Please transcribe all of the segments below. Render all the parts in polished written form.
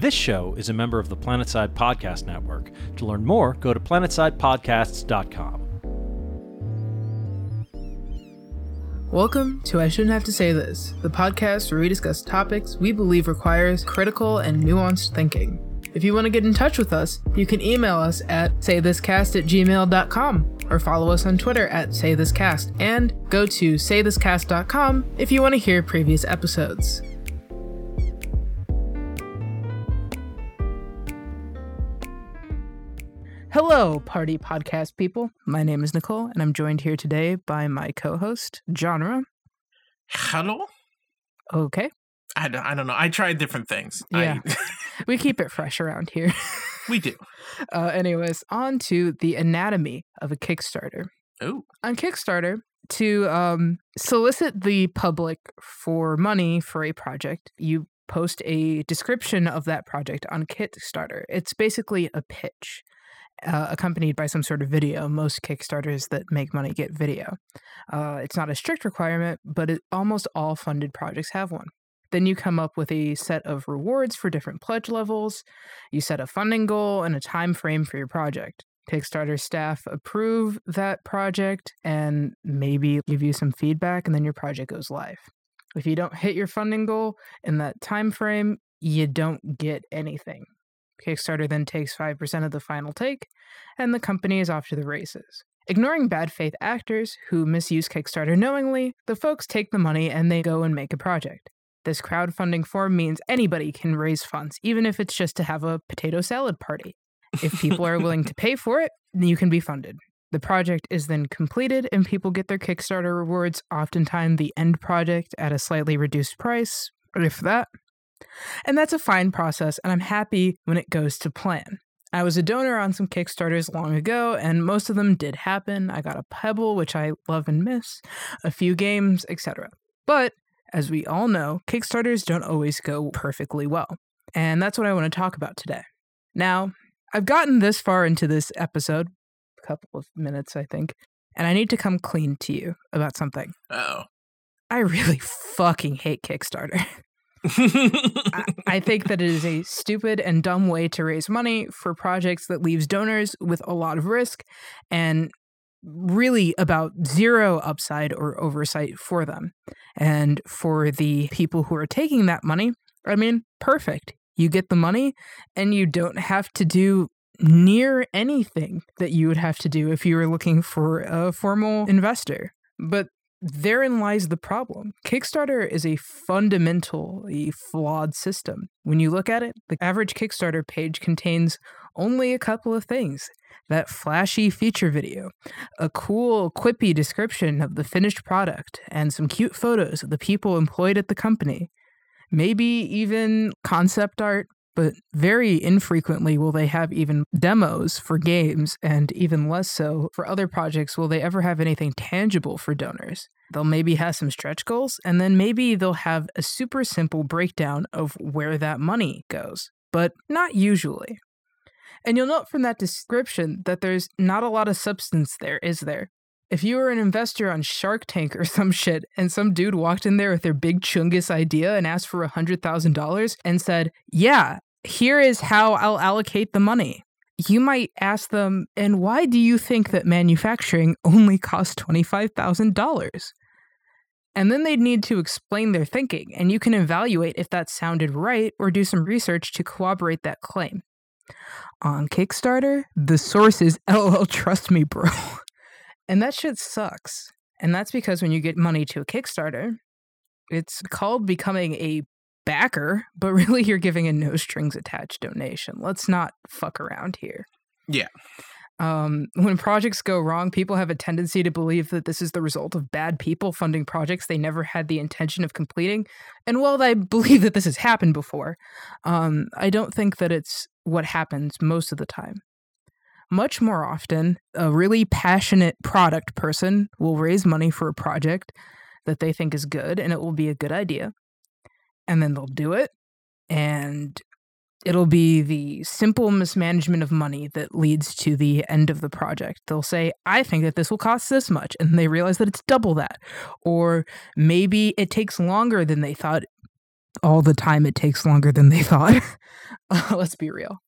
This show is a member of the Planetside Podcast Network. To learn more, go to planetsidepodcasts.com. Welcome to I Shouldn't Have to Say This, the podcast where we discuss topics we believe requires critical and nuanced thinking. If you want to get in touch with us, you can email us at saythiscast@gmail.com or follow us on Twitter at saythiscast and go to saythiscast.com if you want to hear previous episodes. Hello, Party Podcast people. My name is Nicole, and I'm joined here today by my co-host, Genre. Hello? Okay. I don't know. I tried different things. Yeah. We keep it fresh around here. We do. Anyways, on to the anatomy of a Kickstarter. Oh. On Kickstarter, to solicit the public for money for a project, you post a description of that project on Kickstarter. It's basically a pitch. Accompanied by some sort of video. Most Kickstarters that make money get video. It's not a strict requirement, but almost all funded projects have one. Then you come up with a set of rewards for different pledge levels. You set a funding goal and a time frame for your project. Kickstarter staff approve that project and maybe give you some feedback, and then your project goes live. If you don't hit your funding goal in that time frame, you don't get anything. Kickstarter then takes 5% of the final take, and the company is off to the races. Ignoring bad faith actors who misuse Kickstarter knowingly, the folks take the money and they go and make a project. This crowdfunding form means anybody can raise funds, even if it's just to have a potato salad party. If people are willing to pay for it, you can be funded. The project is then completed and people get their Kickstarter rewards, oftentimes the end project at a slightly reduced price, if that. And that's a fine process, and I'm happy when it goes to plan. I was a donor on some Kickstarters long ago, and most of them did happen. I got a Pebble, which I love and miss, a few games, etc. But, as we all know, Kickstarters don't always go perfectly well. And that's what I want to talk about today. Now, I've gotten this far into this episode, a couple of minutes, I think, and I need to come clean to you about something. Uh-oh. I really fucking hate Kickstarter. I think that it is a stupid and dumb way to raise money for projects that leaves donors with a lot of risk and really about zero upside or oversight for them. And for the people who are taking that money, I mean, perfect. You get the money and you don't have to do near anything that you would have to do if you were looking for a formal investor. But therein lies the problem. Kickstarter is a fundamentally flawed system. When you look at it, the average Kickstarter page contains only a couple of things. That flashy feature video, a cool, quippy description of the finished product, and some cute photos of the people employed at the company. Maybe even concept art, but very infrequently will they have even demos for games, and even less so for other projects will they ever have anything tangible for donors. They'll maybe have some stretch goals, and then maybe they'll have a super simple breakdown of where that money goes, but not usually. And you'll note from that description that there's not a lot of substance there, is there? If you were an investor on Shark Tank or some shit, and some dude walked in there with their big chungus idea and asked for $100,000 and said, yeah, here is how I'll allocate the money. You might ask them, and why do you think that manufacturing only costs $25,000? And then they'd need to explain their thinking, and you can evaluate if that sounded right or do some research to corroborate that claim. On Kickstarter, the source is LOL, trust me, bro. And that shit sucks. And that's because when you get money to a Kickstarter, it's called becoming a backer, but really you're giving a no strings attached donation. Let's not fuck around here. Yeah. When projects go wrong, people have a tendency to believe that this is the result of bad people funding projects they never had the intention of completing. And while I believe that this has happened before, I don't think that it's what happens most of the time. Much more often, a really passionate product person will raise money for a project that they think is good and it will be a good idea. And then they'll do it. And it'll be the simple mismanagement of money that leads to the end of the project. They'll say, I think that this will cost this much. And they realize that it's double that. Or maybe it takes longer than they thought. all the time it takes longer than they thought. Let's be real.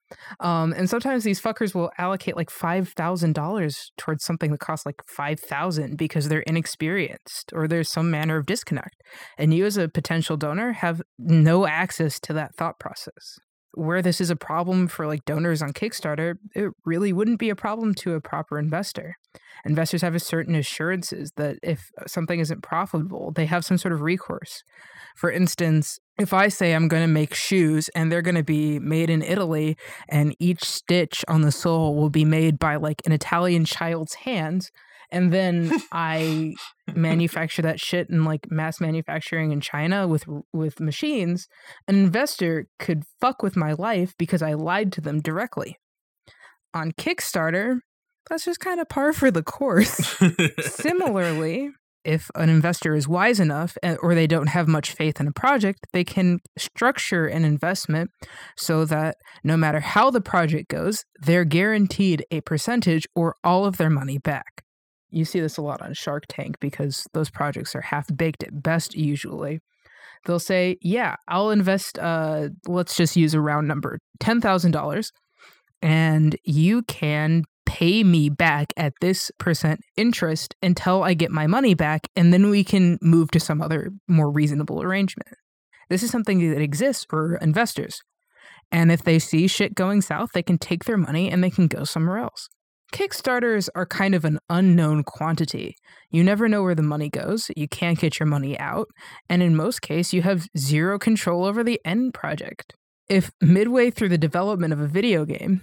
And sometimes these fuckers will allocate like $5,000 towards something that costs like $5,000 because they're inexperienced or there's some manner of disconnect. And you as a potential donor have no access to that thought process. Where this is a problem for like donors on Kickstarter, it really wouldn't be a problem to a proper investor. Investors have a certain assurances that if something isn't profitable, they have some sort of recourse. For instance, if I say I'm going to make shoes and they're going to be made in Italy and each stitch on the sole will be made by like an Italian child's hands, and then I manufacture that shit in like mass manufacturing in China with machines, an investor could fuck with my life because I lied to them directly. On Kickstarter, that's just kind of par for the course. Similarly, if an investor is wise enough or they don't have much faith in a project, they can structure an investment so that no matter how the project goes, they're guaranteed a percentage or all of their money back. You see this a lot on Shark Tank because those projects are half-baked at best usually. They'll say, yeah, I'll invest, let's just use a round number, $10,000, and you can pay me back at this percent interest until I get my money back, and then we can move to some other more reasonable arrangement. This is something that exists for investors. And if they see shit going south, they can take their money and they can go somewhere else. Kickstarters are kind of an unknown quantity. You never know where the money goes, you can't get your money out, and in most cases, you have zero control over the end project. If midway through the development of a video game,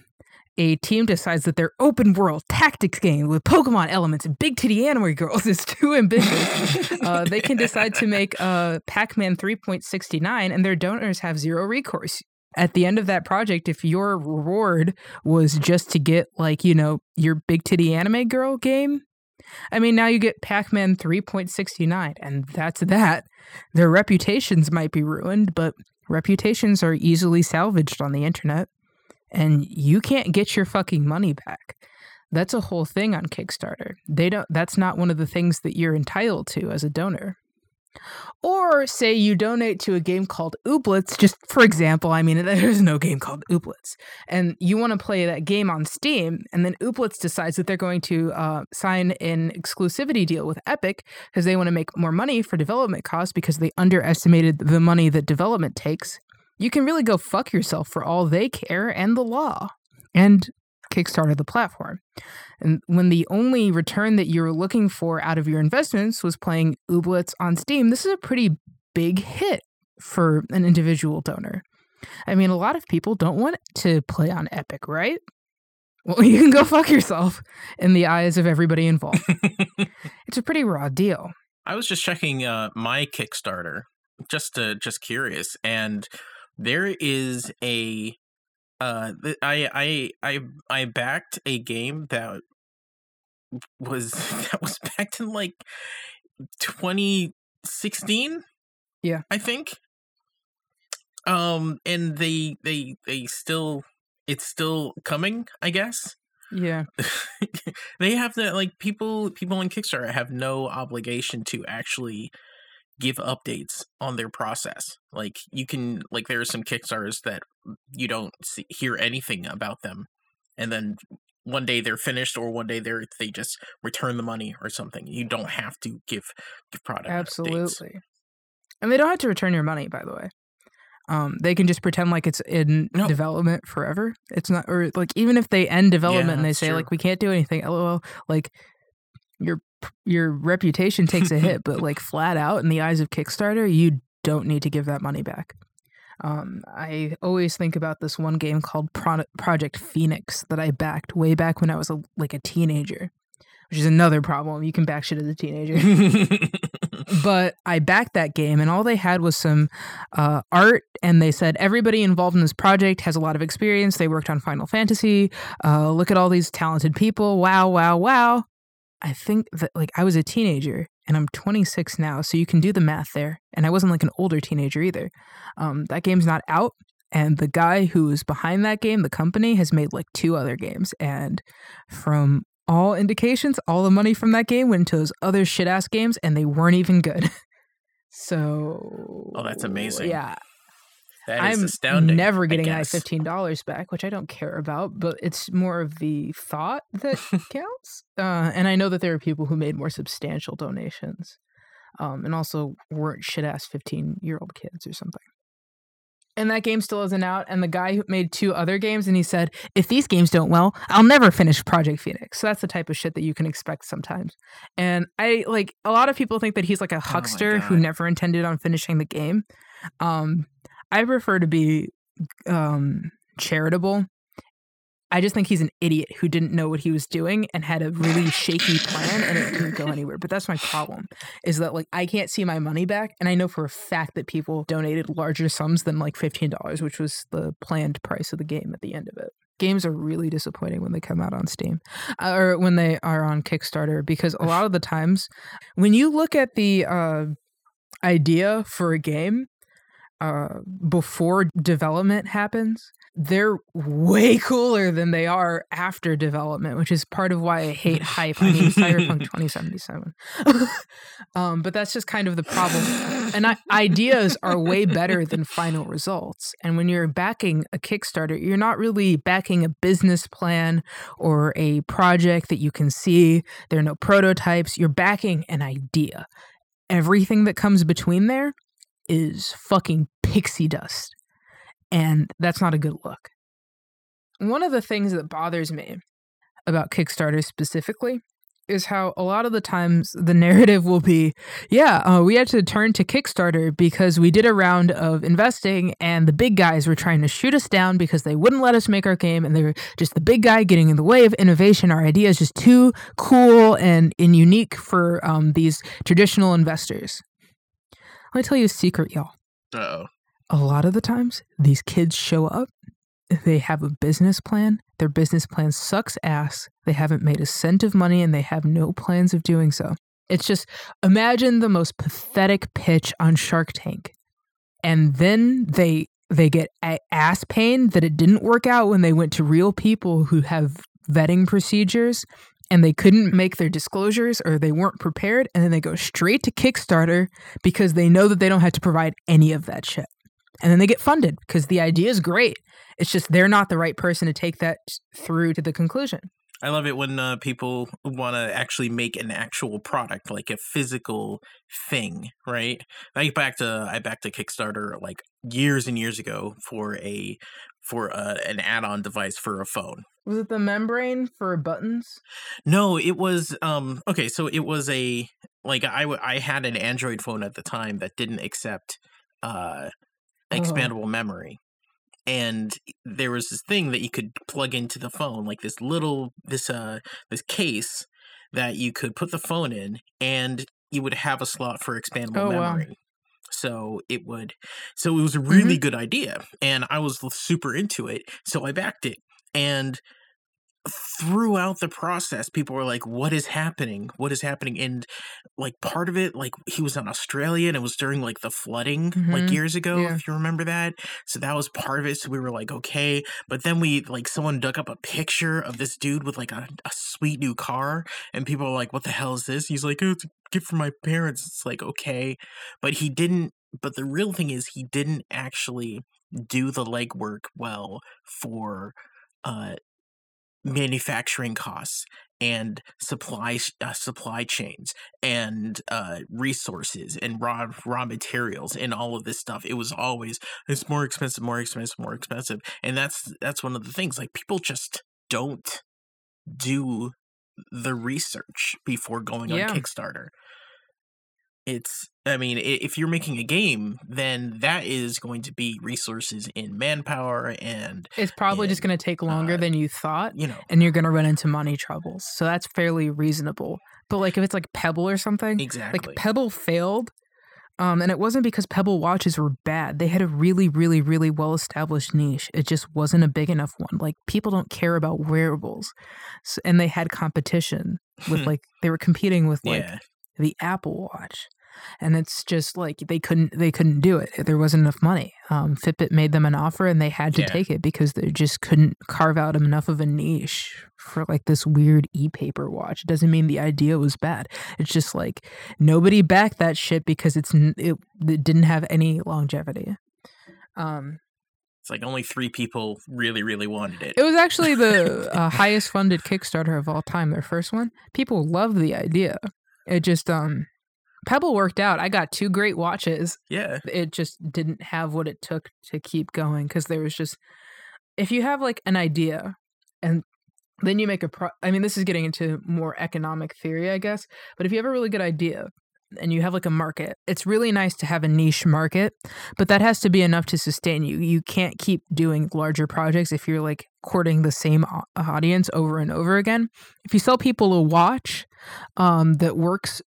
a team decides that their open-world tactics game with Pokemon elements and big-titty anime girls is too ambitious, they can decide to make Pac-Man 3.69, and their donors have zero recourse. At the end of that project, if your reward was just to get, like, you know, your big titty anime girl game, I mean, now you get Pac-Man 3.69, and that's that. Their reputations might be ruined, but reputations are easily salvaged on the internet, and you can't get your fucking money back. That's a whole thing on Kickstarter. That's not one of the things that you're entitled to as a donor. Or say you donate to a game called Ooblets, just for example, I mean, there's no game called Ooblets, and you want to play that game on Steam, and then Ooblets decides that they're going to sign an exclusivity deal with Epic because they want to make more money for development costs because they underestimated the money that development takes. You can really go fuck yourself for all they care and the law. And Kickstarter the platform. And when the only return that you were looking for out of your investments was playing Ooblets on Steam, this is a pretty big hit for an individual donor. I mean, a lot of people don't want to play on Epic, right? Well, you can go fuck yourself in the eyes of everybody involved. It's a pretty raw deal. I was just checking my Kickstarter, just curious, and there is a I backed a game that was backed in like 2016. Yeah, I think. And they still, it's still coming, I guess. Yeah. They have that, like, people on Kickstarter have no obligation to actually give updates on their process. Like, you can, like, there are some Kickstarters that you don't hear anything about them, and then one day they're finished, or one day they just return the money or something. You don't have to give product absolutely updates. And they don't have to return your money, by the way. They can just pretend like it's in development forever. It's not, or like even if they end development and they say, true, like, we can't do anything, lol, like your reputation takes a hit, but like flat out in the eyes of Kickstarter, you don't need to give that money back. I always think about this one game called Project Phoenix that I backed way back when I was a teenager, which is another problem. You can back shit as a teenager. But I backed that game, and all they had was some art, and they said, everybody involved in this project has a lot of experience. They worked on Final Fantasy. Look at all these talented people. Wow, wow, wow. I think that, like, I was a teenager, and I'm 26 now, so you can do the math there. And I wasn't like an older teenager either. That game's not out, and the guy who is behind that game, the company, has made like 2 other games. And from all indications, all the money from that game went into those other shit-ass games, and they weren't even good. So... Oh, that's amazing. Yeah. That is astounding. I'm never getting my $15 back, which I don't care about, but it's more of the thought that counts. And I know that there are people who made more substantial donations and also weren't shit-ass 15-year-old kids or something. And that game still isn't out. And the guy who made two other games, and he said, if these games don't well, I'll never finish Project Phoenix. So that's the type of shit that you can expect sometimes. And I like a lot of people think that he's like a huckster who never intended on finishing the game. I prefer to be charitable. I just think he's an idiot who didn't know what he was doing and had a really shaky plan and it didn't go anywhere. But that's my problem, is that like I can't see my money back, and I know for a fact that people donated larger sums than like $15, which was the planned price of the game at the end of it. Games are really disappointing when they come out on Steam or when they are on Kickstarter, because a lot of the times when you look at the idea for a game before development happens, they're way cooler than they are after development, which is part of why I hate hype. I mean, Cyberpunk 2077. But that's just kind of the problem. And ideas are way better than final results. And when you're backing a Kickstarter, you're not really backing a business plan or a project that you can see. There are no prototypes. You're backing an idea. Everything that comes between there is fucking pixie dust. And that's not a good look. One of the things that bothers me about Kickstarter specifically is how a lot of the times the narrative will be, we had to turn to Kickstarter because we did a round of investing and the big guys were trying to shoot us down because they wouldn't let us make our game, and they were just the big guy getting in the way of innovation. Our idea is just too cool and unique for these traditional investors. Let me tell you a secret, y'all. Uh-oh. A lot of the times, these kids show up, they have a business plan, their business plan sucks ass, they haven't made a cent of money, and they have no plans of doing so. It's just, imagine the most pathetic pitch on Shark Tank, and then they get ass pain that it didn't work out when they went to real people who have vetting procedures, and they couldn't make their disclosures or they weren't prepared, and then they go straight to Kickstarter because they know that they don't have to provide any of that shit. And then they get funded because the idea is great. It's just they're not the right person to take that through to the conclusion. I love it when people want to actually make an actual product, like a physical thing, right? I backed a Kickstarter like years and years ago for an add-on device for a phone. Was it the membrane for buttons? No, it was okay. So it was I had an Android phone at the time that didn't accept expandable memory, and there was this thing that you could plug into the phone, like this case that you could put the phone in, and you would have a slot for expandable memory. Wow. So it was a really good idea, and I was super into it, so I backed it. And throughout the process, people were like, what is happening? And like part of it, like he was in Australia and it was during like the flooding like years ago, if you remember that. So that was part of it. So we were like, okay. But then we like someone dug up a picture of this dude with like a sweet new car, and people were like, what the hell is this? He's like, oh, it's a gift from my parents. It's like, okay. But the real thing is he didn't actually do the legwork well for manufacturing costs and supply chains and resources and raw materials and all of this stuff. It was always, it's more expensive. And that's one of the things, like people just don't do the research before going on Kickstarter. If you're making a game, then that is going to be resources in manpower, and it's probably just going to take longer than you thought, and you're going to run into money troubles. So that's fairly reasonable. But like if it's like Pebble or something, exactly. Like Pebble failed, and it wasn't because Pebble watches were bad. They had a really, really, really well-established niche. It just wasn't a big enough one. Like people don't care about wearables, so, and they had competition with like they were competing with like the Apple Watch. And it's just like they couldn't do it. There wasn't enough money. Fitbit made them an offer, and they had to take it because they just couldn't carve out enough of a niche for like this weird e-paper watch. It doesn't mean the idea was bad. It's just like nobody backed that shit because it didn't have any longevity. It's like only three people really, really wanted it. It was actually the highest funded Kickstarter of all time, their first one. People loved the idea. It just, Pebble worked out. I got two great watches. Yeah. It just didn't have what it took to keep going because there was just, if you have like an idea and then you make a, I mean, this is getting into more economic theory, I guess, but if you have a really good idea and you have like a market, it's really nice to have a niche market, but that has to be enough to sustain you. You can't keep doing larger projects if you're like courting the same audience over and over again. If you sell people a watch that works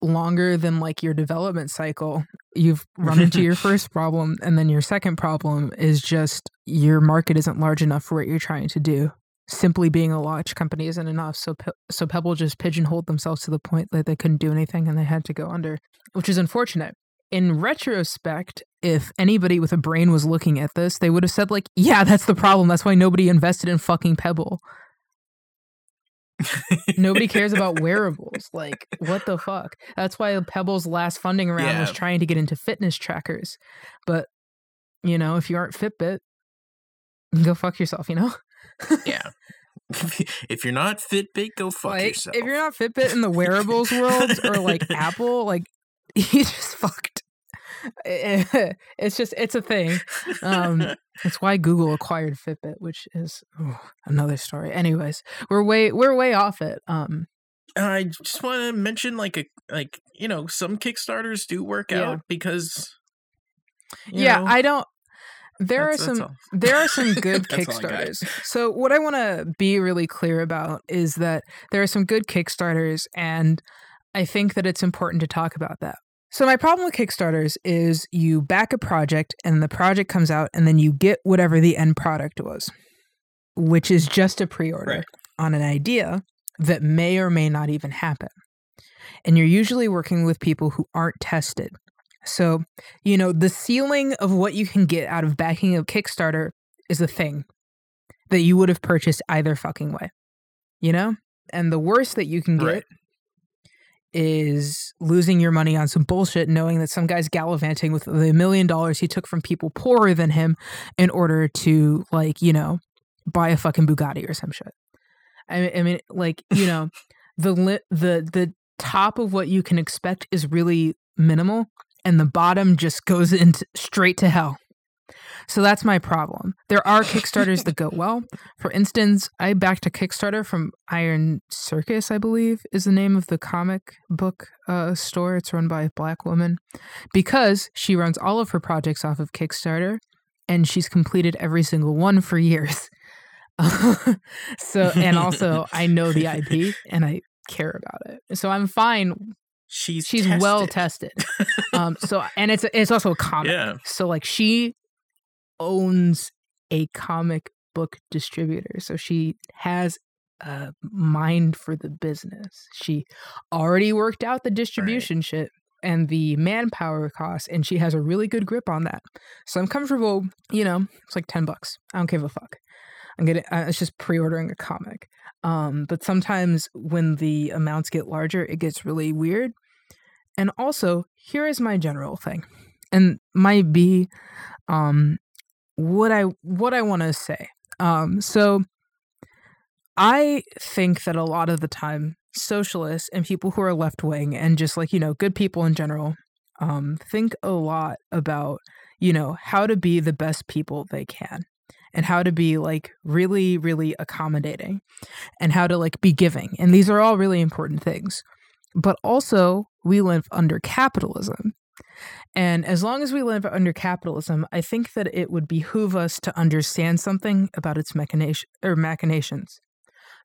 longer than like your development cycle, you've run into your first problem, and then your second problem is just your market isn't large enough for what you're trying to do. Simply being a watch company isn't enough, so Pebble just pigeonholed themselves to the point that they couldn't do anything and they had to go under, which is unfortunate. In retrospect, if anybody with a brain was looking at this, they would have said like, yeah, that's the problem. That's why nobody invested in fucking Pebble. Nobody cares about wearables. Like, what the fuck? That's why Pebble's last funding round was trying to get into fitness trackers. But, you know, if you aren't Fitbit, go fuck yourself, you know? Yeah. If you're not Fitbit, go fuck yourself. If you're not Fitbit in the wearables world or like Apple, like you just fucked. It's just, it's a thing. It's why Google acquired Fitbit, which is another story. Anyways, we're way off it. I just want to mention like, you know, some Kickstarters do work out because. You know, I don't. There are some good Kickstarters. So what I want to be really clear about is that there are some good Kickstarters, and I think that it's important to talk about that. So my problem with Kickstarters is you back a project and the project comes out and then you get whatever the end product was, which is just a pre-order on an idea that may or may not even happen. And you're usually working with people who aren't tested. So, you know, the ceiling of what you can get out of backing a Kickstarter is a thing that you would have purchased either fucking way, you know? And the worst that you can get is losing your money on some bullshit, knowing that some guy's gallivanting with the $1 million he took from people poorer than him in order to, like, you know, buy a fucking Bugatti or some shit. I mean like, you know, the top of what you can expect is really minimal. And the bottom just goes into straight to hell. So that's my problem. There are Kickstarters that go well. For instance, I backed a Kickstarter from Iron Circus, I believe, is the name of the comic book store. It's run by a black woman because she runs all of her projects off of Kickstarter, and she's completed every single one for years. So, and also I know the IP and I care about it. So I'm fine. She's tested. Well tested. So, and it's also a comic. Yeah. So like she owns a comic book distributor. So she has a mind for the business. She already worked out the distribution shit and the manpower costs, and she has a really good grip on that. So I'm comfortable, you know, it's like $10. I don't give a fuck. It's just pre-ordering a comic. But sometimes when the amounts get larger, it gets really weird. And also, here is my general thing, and might be what I want to say. So I think that a lot of the time, socialists and people who are left wing and just like, you know, good people in general, think a lot about, you know, how to be the best people they can, and how to be like really, really accommodating, and how to like be giving. And these are all really important things. But also, we live under capitalism. And as long as we live under capitalism, I think that it would behoove us to understand something about its machinations.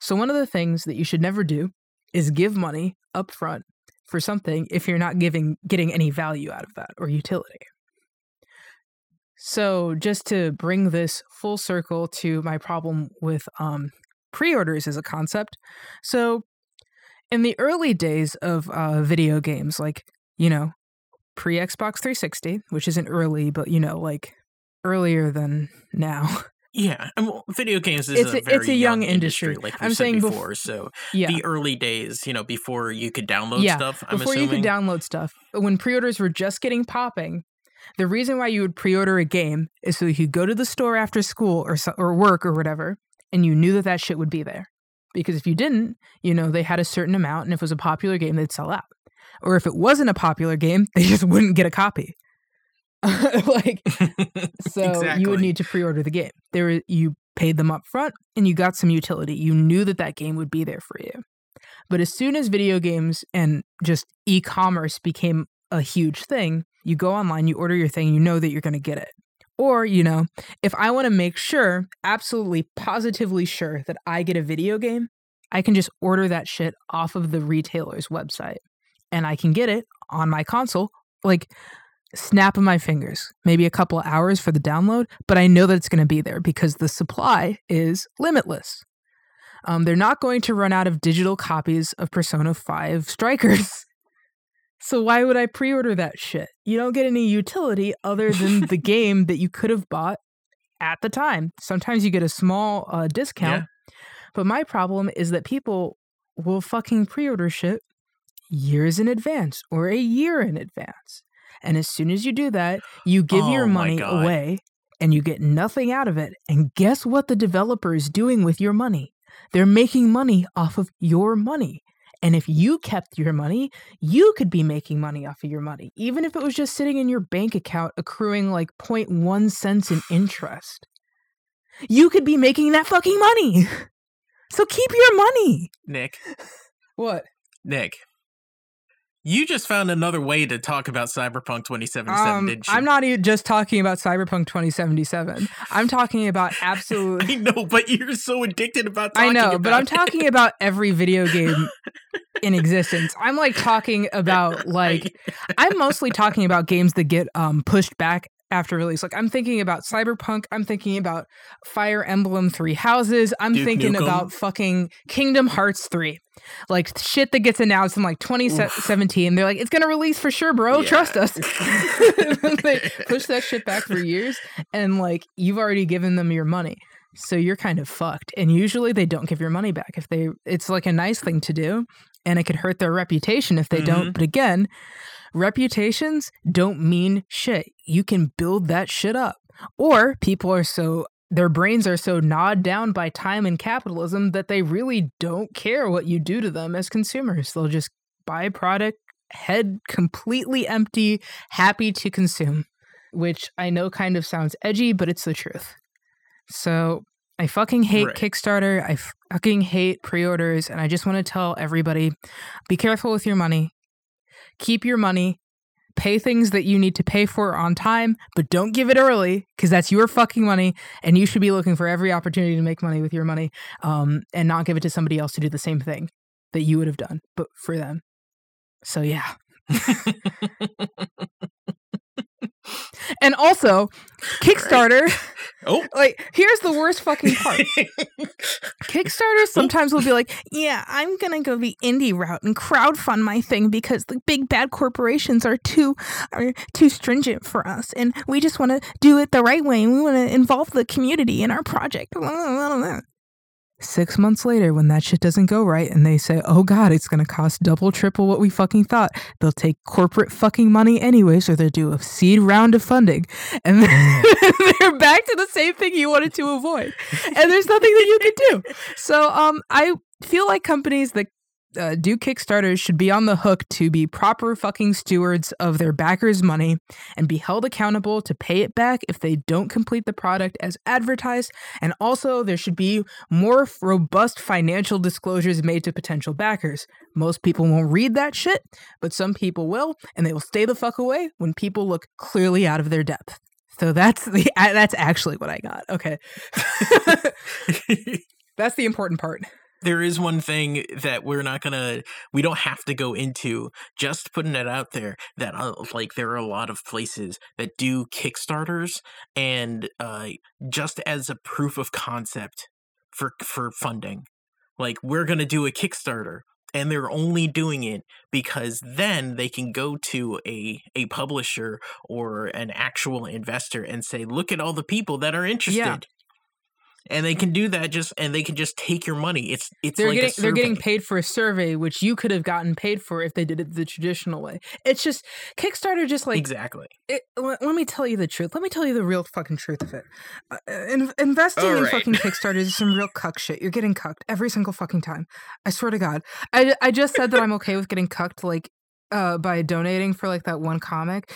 So one of the things that you should never do is give money up front for something if you're not getting any value out of that or utility. So just to bring this full circle to my problem with pre-orders as a concept. So in the early days of video games, like, you know, pre-Xbox 360, which isn't early, but, you know, like earlier than now. Yeah. Well, video games is it's a very young industry, like we said before. So the early days, you know, before you could download stuff, I'm assuming. Before you could download stuff, when pre-orders were just getting popping, The reason why you would pre-order a game is so you could go to the store after school or work or whatever, and you knew that that shit would be there. Because if you didn't, you know, they had a certain amount, and if it was a popular game, they'd sell out. Or if it wasn't a popular game, they just wouldn't get a copy. Exactly. You would need to pre-order the game. You paid them up front, and you got some utility. You knew that that game would be there for you. But as soon as video games and just e-commerce became a huge thing, you go online, you order your thing, you know that you're going to get it. Or, you know, if I want to make sure, absolutely positively sure that I get a video game, I can just order that shit off of the retailer's website. And I can get it on my console, like snap of my fingers, maybe a couple of hours for the download, but I know that it's going to be there because the supply is limitless. They're not going to run out of digital copies of Persona 5 Strikers. So why would I pre-order that shit? You don't get any utility other than the game that you could have bought at the time. Sometimes you get a small discount, yeah. But my problem is that people will fucking pre-order shit years in advance or a year in advance. And as soon as you do that, you give your money away and you get nothing out of it. And guess what the developer is doing with your money? They're making money off of your money. And if you kept your money, you could be making money off of your money, even if it was just sitting in your bank account accruing like 0.1 cents in interest. You could be making that fucking money. So keep your money. Nick. What? Nick. You just found another way to talk about Cyberpunk 2077, didn't you? I'm not even just talking about Cyberpunk 2077. I'm talking about absolute... I know, but you're so addicted about talking about it. I know, but I'm talking about every video game in existence. I'm, like, talking about, like... I'm mostly talking about games that get pushed back after release. Like, I'm thinking about Cyberpunk. I'm thinking about Fire Emblem 3 Houses. I'm thinking about fucking Kingdom Hearts 3. Like, shit that gets announced in, like, 2017. They're like, it's going to release for sure, bro. Yeah. Trust us. They push that shit back for years. And, like, you've already given them your money. So you're kind of fucked. And usually they don't give your money back. If they, it's, like, a nice thing to do. And it could hurt their reputation if they don't. But again, reputations don't mean shit. You can build that shit up. Or people are so... Their brains are so gnawed down by time and capitalism that they really don't care what you do to them as consumers. They'll just buy a product, head completely empty, happy to consume, which I know kind of sounds edgy, but it's the truth. So I fucking hate Kickstarter. I fucking hate pre-orders. And I just want to tell everybody, be careful with your money. Keep your money. Pay things that you need to pay for on time, but don't give it early because that's your fucking money and you should be looking for every opportunity to make money with your money and not give it to somebody else to do the same thing that you would have done, but for them. So yeah. And also, Kickstarter, like, here's the worst fucking part. Kickstarter sometimes will be like, yeah, I'm going to go the indie route and crowdfund my thing because the big bad corporations are too stringent for us. And we just want to do it the right way. And we want to involve the community in our project. 6 months later, when that shit doesn't go right and they say, oh God, it's going to cost double, triple what we fucking thought. They'll take corporate fucking money anyway, so they'll do a seed round of funding. And they're back to the same thing you wanted to avoid. And there's nothing that you can do. So I feel like companies that do Kickstarters should be on the hook to be proper fucking stewards of their backers' money and be held accountable to pay it back if they don't complete the product as advertised. And also, there should be more robust financial disclosures made to potential backers. Most people won't read that shit, but some people will, and they will stay the fuck away when people look clearly out of their depth. So that's actually what I got. Okay. That's the important part. There is one thing that we don't have to go into, just putting it out there, that like there are a lot of places that do Kickstarters and just as a proof of concept for funding. Like, we're going to do a Kickstarter and they're only doing it because then they can go to a publisher or an actual investor and say, look at all the people that are interested. Yeah. And they can do that and they can just take your money. They're getting paid for a survey, which you could have gotten paid for if they did it the traditional way. It's just Kickstarter, just like exactly. Let me tell you the truth. Let me tell you the real fucking truth of it. Investing in fucking Kickstarter is some real cuck shit. You're getting cucked every single fucking time. I swear to God. I just said that I'm okay with getting cucked, like. By donating for like that one comic,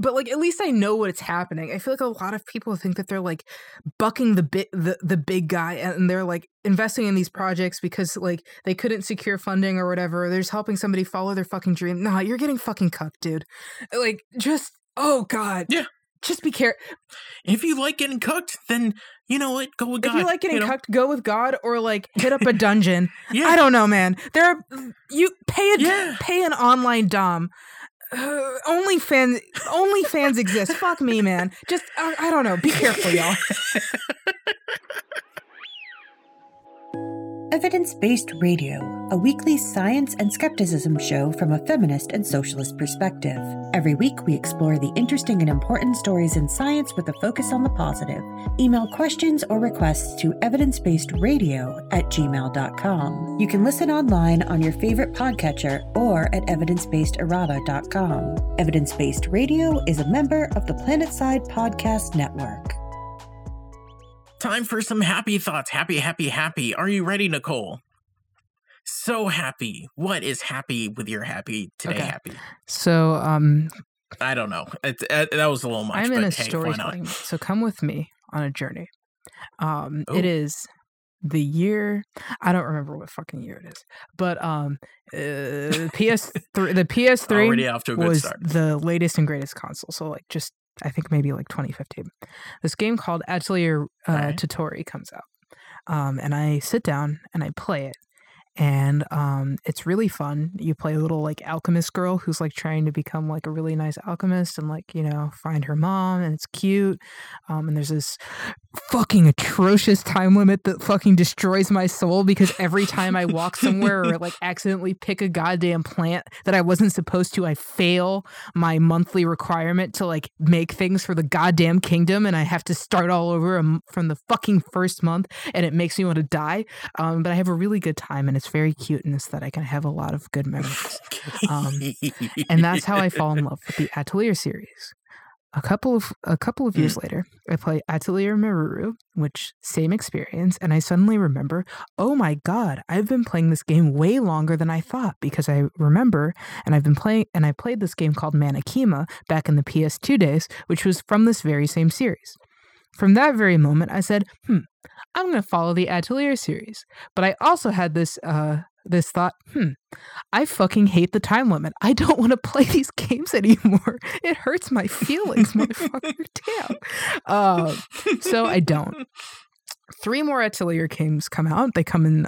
but like at least I know what's happening. I feel like a lot of people think that they're like bucking the big guy, and they're like investing in these projects because like they couldn't secure funding or whatever. They're just helping somebody follow their fucking dream. Nah, you're getting fucking cucked, dude. Like just yeah. Just be careful. If you like getting cucked, then you know what? Go with God. If you like getting cucked, go with God, or like hit up a dungeon. Yeah. I don't know, man. Pay an online dom. OnlyFans exist. Fuck me, man. Just I don't know. Be careful, y'all. Evidence-Based Radio, a weekly science and skepticism show from a feminist and socialist perspective. Every week, we explore the interesting and important stories in science with a focus on the positive. Email questions or requests to evidencebasedradio@gmail.com. You can listen online on your favorite podcatcher or at evidencebasederrata.com. Evidence-Based Radio is a member of the Planetside Podcast Network. Time for some happy thoughts. Happy, happy, happy. Are you ready, Nicole? So happy. What is happy with your happy today? Okay. Happy. So, I don't know. That was a little much. I'm in a storytelling. So come with me on a journey. It is the year. I don't remember what fucking year it is, but the PS3 already off to a good start. The latest and greatest console. So like just. I think maybe like 2015. This game called Atelier Tutori comes out. And I sit down and I play it. And it's really fun. You play a little like alchemist girl who's like trying to become like a really nice alchemist and like, you know, find her mom, and it's cute. And there's this fucking atrocious time limit that fucking destroys my soul because every time I walk somewhere or like accidentally pick a goddamn plant that I wasn't supposed to, I fail my monthly requirement to like make things for the goddamn kingdom, and I have to start all over from the fucking first month, and it makes me want to die. But I have a really good time, and it's very cute and aesthetic, and I have a lot of good memories. And that's how I fall in love with the Atelier series. A couple of years later, I play Atelier Meruru, which same experience, and I suddenly remember, oh my God, I've been playing this game way longer than I thought, because I remember, and I played this game called Mana Khemia back in the PS2 days, which was from this very same series. From that very moment, I said, I'm going to follow the Atelier series. But I also had this thought, I fucking hate the time limit. I don't want to play these games anymore. It hurts my feelings, motherfucker. Damn. So I don't. 3 more Atelier games come out. They come in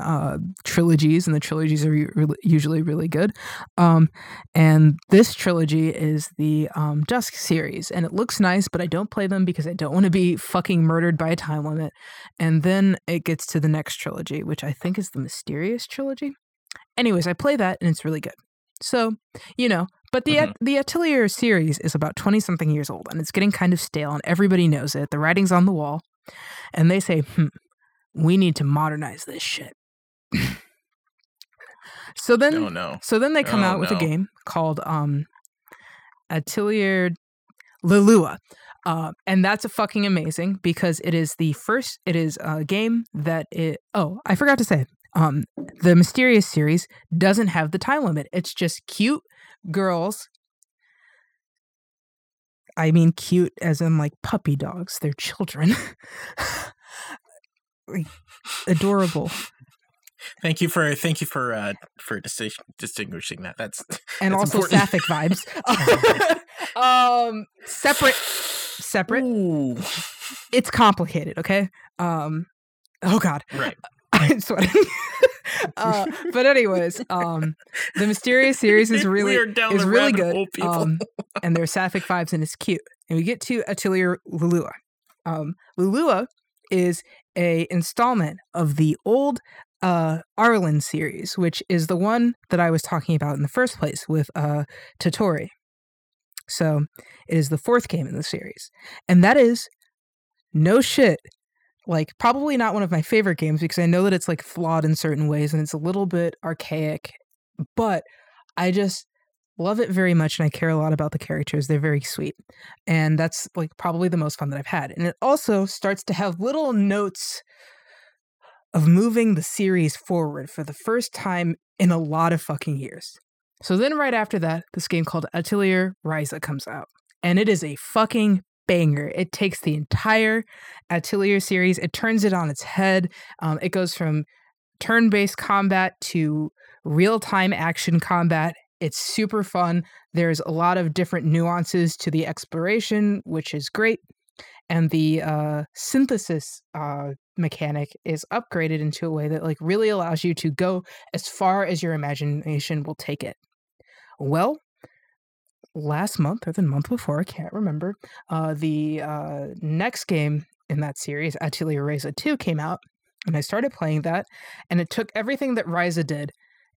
trilogies, and the trilogies are usually really good. And this trilogy is the Dusk series, and it looks nice, but I don't play them because I don't want to be fucking murdered by a time limit. And then it gets to the next trilogy, which I think is the Mysterious trilogy. Anyways, I play that, and it's really good. So, you know, but the Atelier series is about 20-something years old, and it's getting kind of stale, and everybody knows it. The writing's on the wall. And they say, we need to modernize this shit. So then they come out with a game called Atelier Lulua. And that's fucking amazing because it is a game that I forgot to say, the Mysterious series doesn't have the time limit. It's just cute girls. I mean cute as in like puppy dogs. They're children. Adorable. Thank you for distinguishing that. That's also important. Sapphic vibes. Separate. Ooh. It's complicated, okay? Oh God. Right. I'm sweating. But anyways, the Mysterious series is really good, and there's sapphic vibes, and it's cute. And we get to Atelier Lulua. Lulua is a installment of the old Arland series, which is the one that I was talking about in the first place with Tutori. So it is the 4th game in the series, and that is no shit like probably not one of my favorite games because I know that it's like flawed in certain ways and it's a little bit archaic, but I just love it very much and I care a lot about the characters. They're very sweet. And that's like probably the most fun that I've had. And it also starts to have little notes of moving the series forward for the first time in a lot of fucking years. So then right after that, this game called Atelier Ryza comes out. And it is a fucking banger. It takes the entire Atelier series, it turns it on its head. It goes from turn-based combat to real-time action combat. It's super fun. There's a lot of different nuances to the exploration, which is great. And the synthesis mechanic is upgraded into a way that like really allows you to go as far as your imagination will take it. Well, last month or the month before, I can't remember, the next game in that series, Atelier Ryza 2, came out. And I started playing that, and it took everything that Ryza did,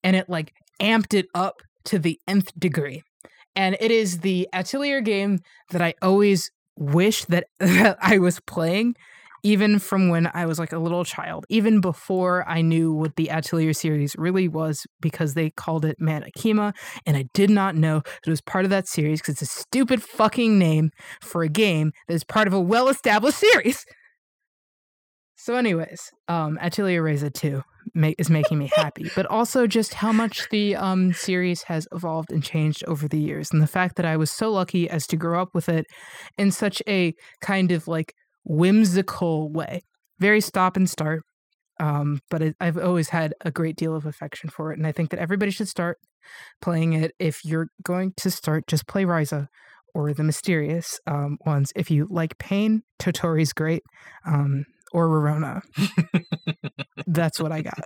and it like amped it up to the nth degree. And it is the Atelier game that I always wish that I was playing, even from when I was like a little child, even before I knew what the Atelier series really was, because they called it Mana Khemia, and I did not know that it was part of that series because it's a stupid fucking name for a game that is part of a well-established series. So anyways, Atelier Ryza 2 is making me happy, but also just how much the series has evolved and changed over the years, and the fact that I was so lucky as to grow up with it in such a kind of like whimsical way. Very stop and start, but I've always had a great deal of affection for it, and I think that everybody should start playing it. If you're going to start, just play Ryza or the Mysterious ones. If you like pain, Totori's great. Or Rorona. That's what I got.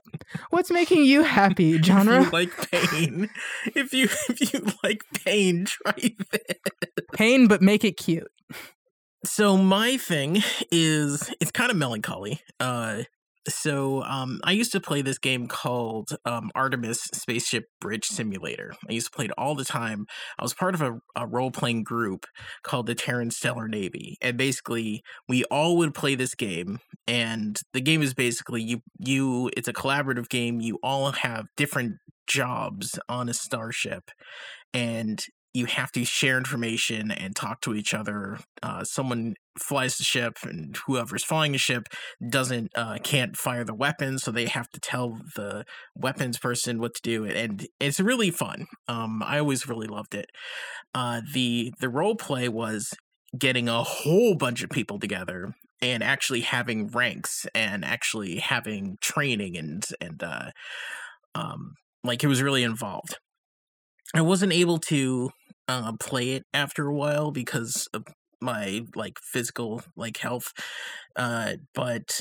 What's making you happy, genre? If you like pain. If you like pain, try this. Pain, but make it cute. So my thing is, it's kind of melancholy. So I used to play this game called Artemis Spaceship Bridge Simulator. I used to play it all the time. I was part of a role-playing group called the Terran Stellar Navy. And basically, we all would play this game. And the game is basically, it's a collaborative game. You all have different jobs on a starship. And you have to share information and talk to each other. Someone flies the ship, and whoever's flying the ship can't fire the weapons, so they have to tell the weapons person what to do, and it's really fun. I always really loved it. The role play was getting a whole bunch of people together and actually having ranks and actually having training and like it was really involved. I wasn't able to play it after a while because of my like physical like health, but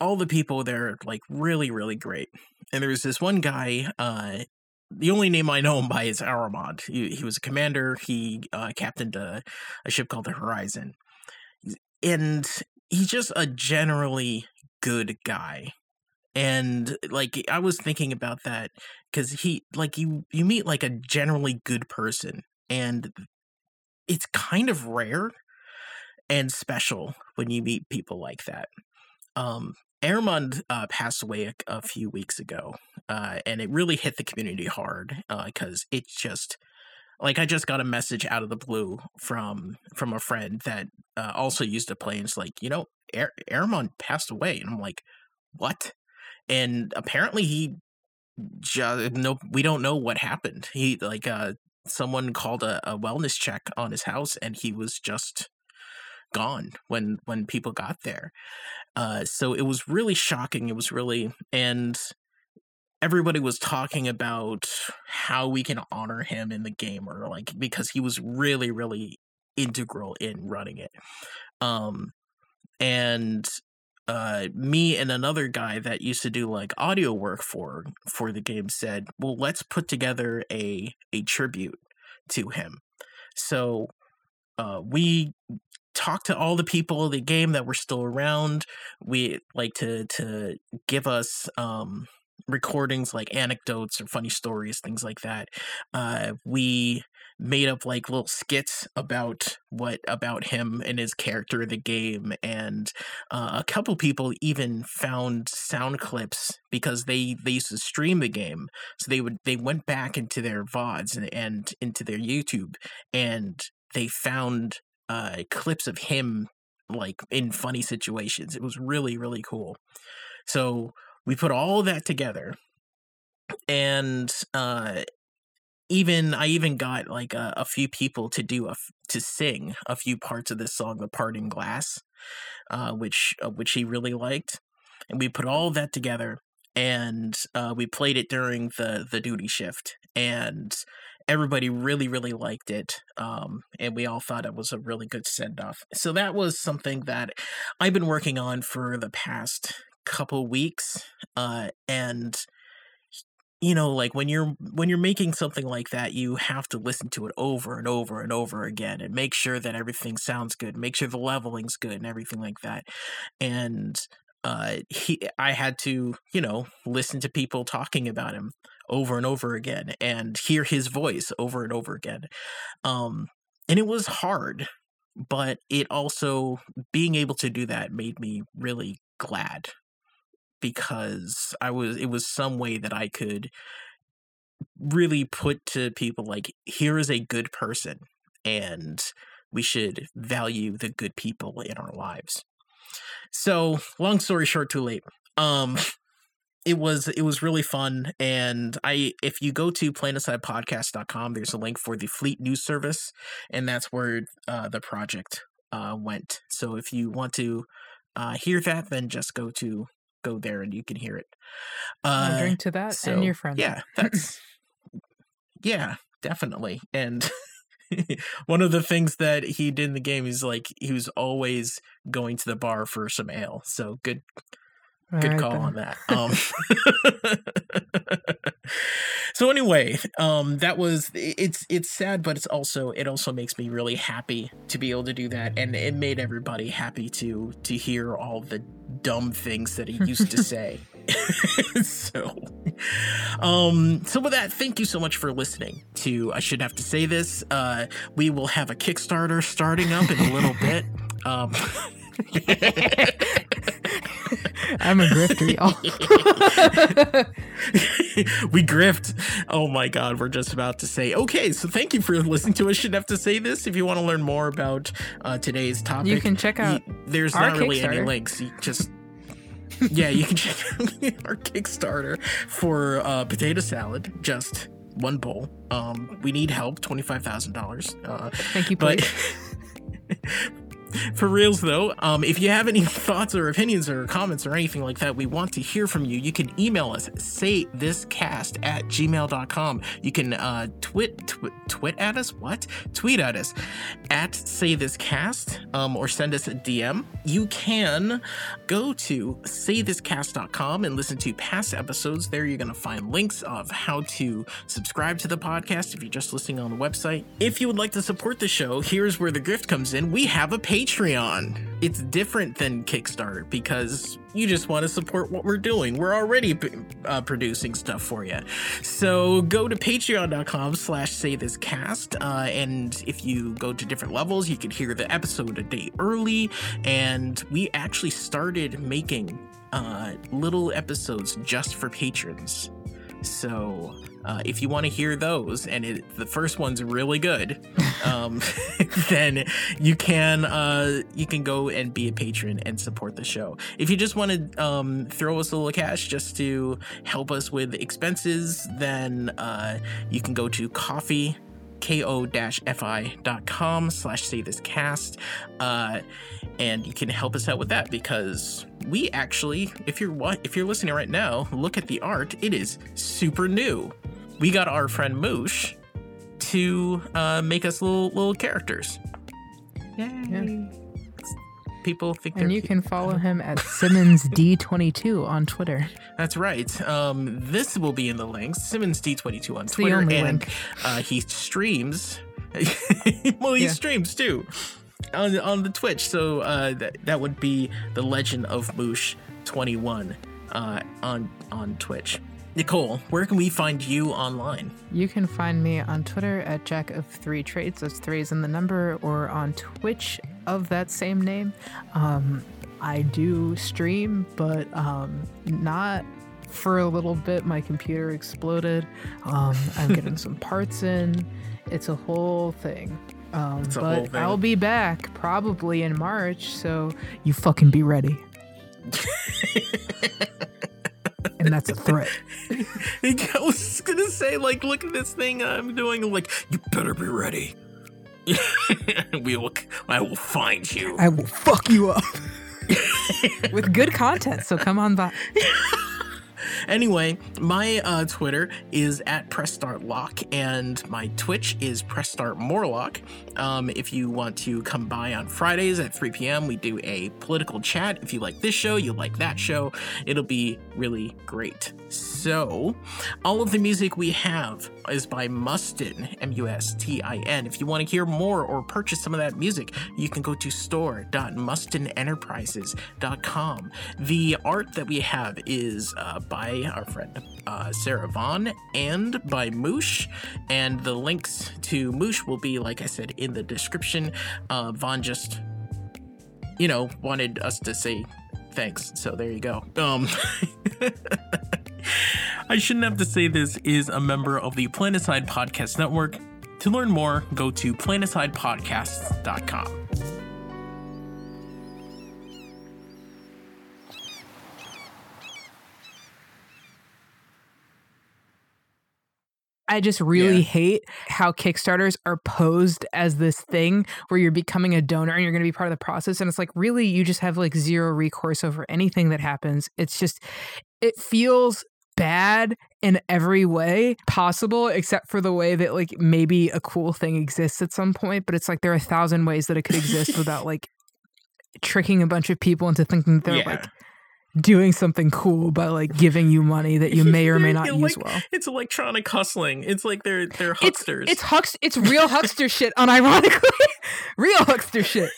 all the people there like really really great. And there was this one guy. The only name I know him by is Aramond. He was a commander. He captained a ship called the Horizon, and he's just a generally good guy. And like I was thinking about that because he like you meet like a generally good person, and it's kind of rare and special when you meet people like that. Aramond passed away a few weeks ago, and it really hit the community hard because it just like I just got a message out of the blue from a friend that also used to play, and it's like, you know, Aramond passed away, and I'm like, what? And apparently he we don't know what happened. He like someone called a wellness check on his house, and he was just gone when people got there. So it was really shocking. It was really, and everybody was talking about how we can honor him in the game, or like because he was really really integral in running it. Me and another guy that used to do like audio work for the game said, well, let's put together a tribute to him. So we talked to all the people of the game that were still around. We like to give us recordings, like anecdotes or funny stories, things like that. We made up like little skits about him and his character in the game, and a couple people even found sound clips because they used to stream the game, so they went back into their VODs and into their YouTube, and they found clips of him like in funny situations. It was really, really cool. So we put all that together, and I even got like a few people to sing a few parts of this song, "The Parting Glass," which he really liked, and we put all that together, and we played it during the duty shift, and everybody really, really liked it, and we all thought it was a really good send-off. So that was something that I've been working on for the past couple weeks, and you know, like when you're making something like that, you have to listen to it over and over and over again and make sure that everything sounds good, make sure the leveling's good and everything like that. And I had to, you know, listen to people talking about him over and over again and hear his voice over and over again. And it was hard, but it also, being able to do that made me really glad, because it was some way that I could really put to people, like, here is a good person, and we should value the good people in our lives. So, long story short, too late. It was really fun, and if you go to PlanetSidePodcast.com, there's a link for the Fleet News Service, and that's where the project went. So if you want to hear that, then just go there and you can hear it. Drink to that, so, and your friends. Yeah, that's yeah, definitely. And one of the things that he did in the game is like he was always going to the bar for some ale. So good call on that. So anyway, it's sad, but it also makes me really happy to be able to do that, and it made everybody happy to hear all the dumb things that he used to say. So with that, thank you so much for listening to I Should Have to Say This. We will have a Kickstarter starting up in a little bit. I'm a grifter, y'all. We grift. Oh my God, we're just about to say. Okay, so thank you for listening to I Should Have to Say This. If you want to learn more about today's topic, you can check out. There's not really any links. You just. Yeah, you can check out our Kickstarter for potato salad. Just one bowl. We need help. $25,000. Thank you, please. But for reals, though, if you have any thoughts or opinions or comments or anything like that, we want to hear from you. You can email us, saythiscast@gmail.com. You can tweet at us. What? Tweet at us at saythiscast, or send us a DM. You can go to saythiscast.com and listen to past episodes. There you're going to find links of how to subscribe to the podcast if you're just listening on the website. If you would like to support the show, here's where the grift comes in. We have a Patreon. It's different than Kickstarter because you just want to support what we're doing. We're already producing stuff for you. So go to patreon.com/saythiscast. And if you go to different levels, you can hear the episode a day early. And we actually started making little episodes just for patrons. So if you want to hear those, and the first one's really good, then you can go and be a patron and support the show. If you just want to throw us a little cash just to help us with expenses, then you can go to Ko-fi, ko-fi.com/saythiscast, and you can help us out with that, because we actually, if you're listening right now, look at the art. It is super new. We got our friend Moosh to make us little characters. Yay. Yeah. People think they're. And you can follow him at SimmonsD22 on Twitter. That's right. This will be in the links. SimmonsD22 on Twitter. The only link. He streams. Well, he streams too on the Twitch. So that would be the Legend of Moosh 21 on Twitch. Nicole, where can we find you online? You can find me on Twitter at @JackOf3Traits. That's 3s in the number, or on Twitch of that same name. I do stream, but not for a little bit. My computer exploded. I'm getting some parts in. It's a whole thing. But I'll be back probably in March, so you fucking be ready. And that's a threat. I was gonna say, like, look at this thing I'm doing. Like, you better be ready. I will find you. I will fuck you up with good content. So come on by. Anyway, my Twitter is at PressStartLock, and my Twitch is PressStartMorlock. If you want to come by on Fridays at 3 p.m., we do a political chat. If you like this show, you'll like that show. It'll be really great. So, all of the music we have is by Mustin, M-U-S-T-I-N. If you want to hear more or purchase some of that music, you can go to store.mustinenterprises.com. The art that we have is by our friend Sarah Vaughn and by Moosh, and the links to Moosh will be, like I said, in the description. Vaughn just, you know, wanted us to say thanks, so there you go. I shouldn't have to say this, is a member of the Planetside Podcast Network. To learn more, go to planetsidepodcasts.com. I just really hate how Kickstarters are posed as this thing where you're becoming a donor and you're going to be part of the process. And it's like, really, you just have like zero recourse over anything that happens. It's just, it feels bad in every way possible, except for the way that like maybe a cool thing exists at some point. But it's like, there are 1,000 ways that it could exist without like tricking a bunch of people into thinking that they're like doing something cool by like giving you money that you may or may not use. Like, well, it's electronic hustling. It's like they're hucksters. It's real huckster shit, unironically. Real huckster shit.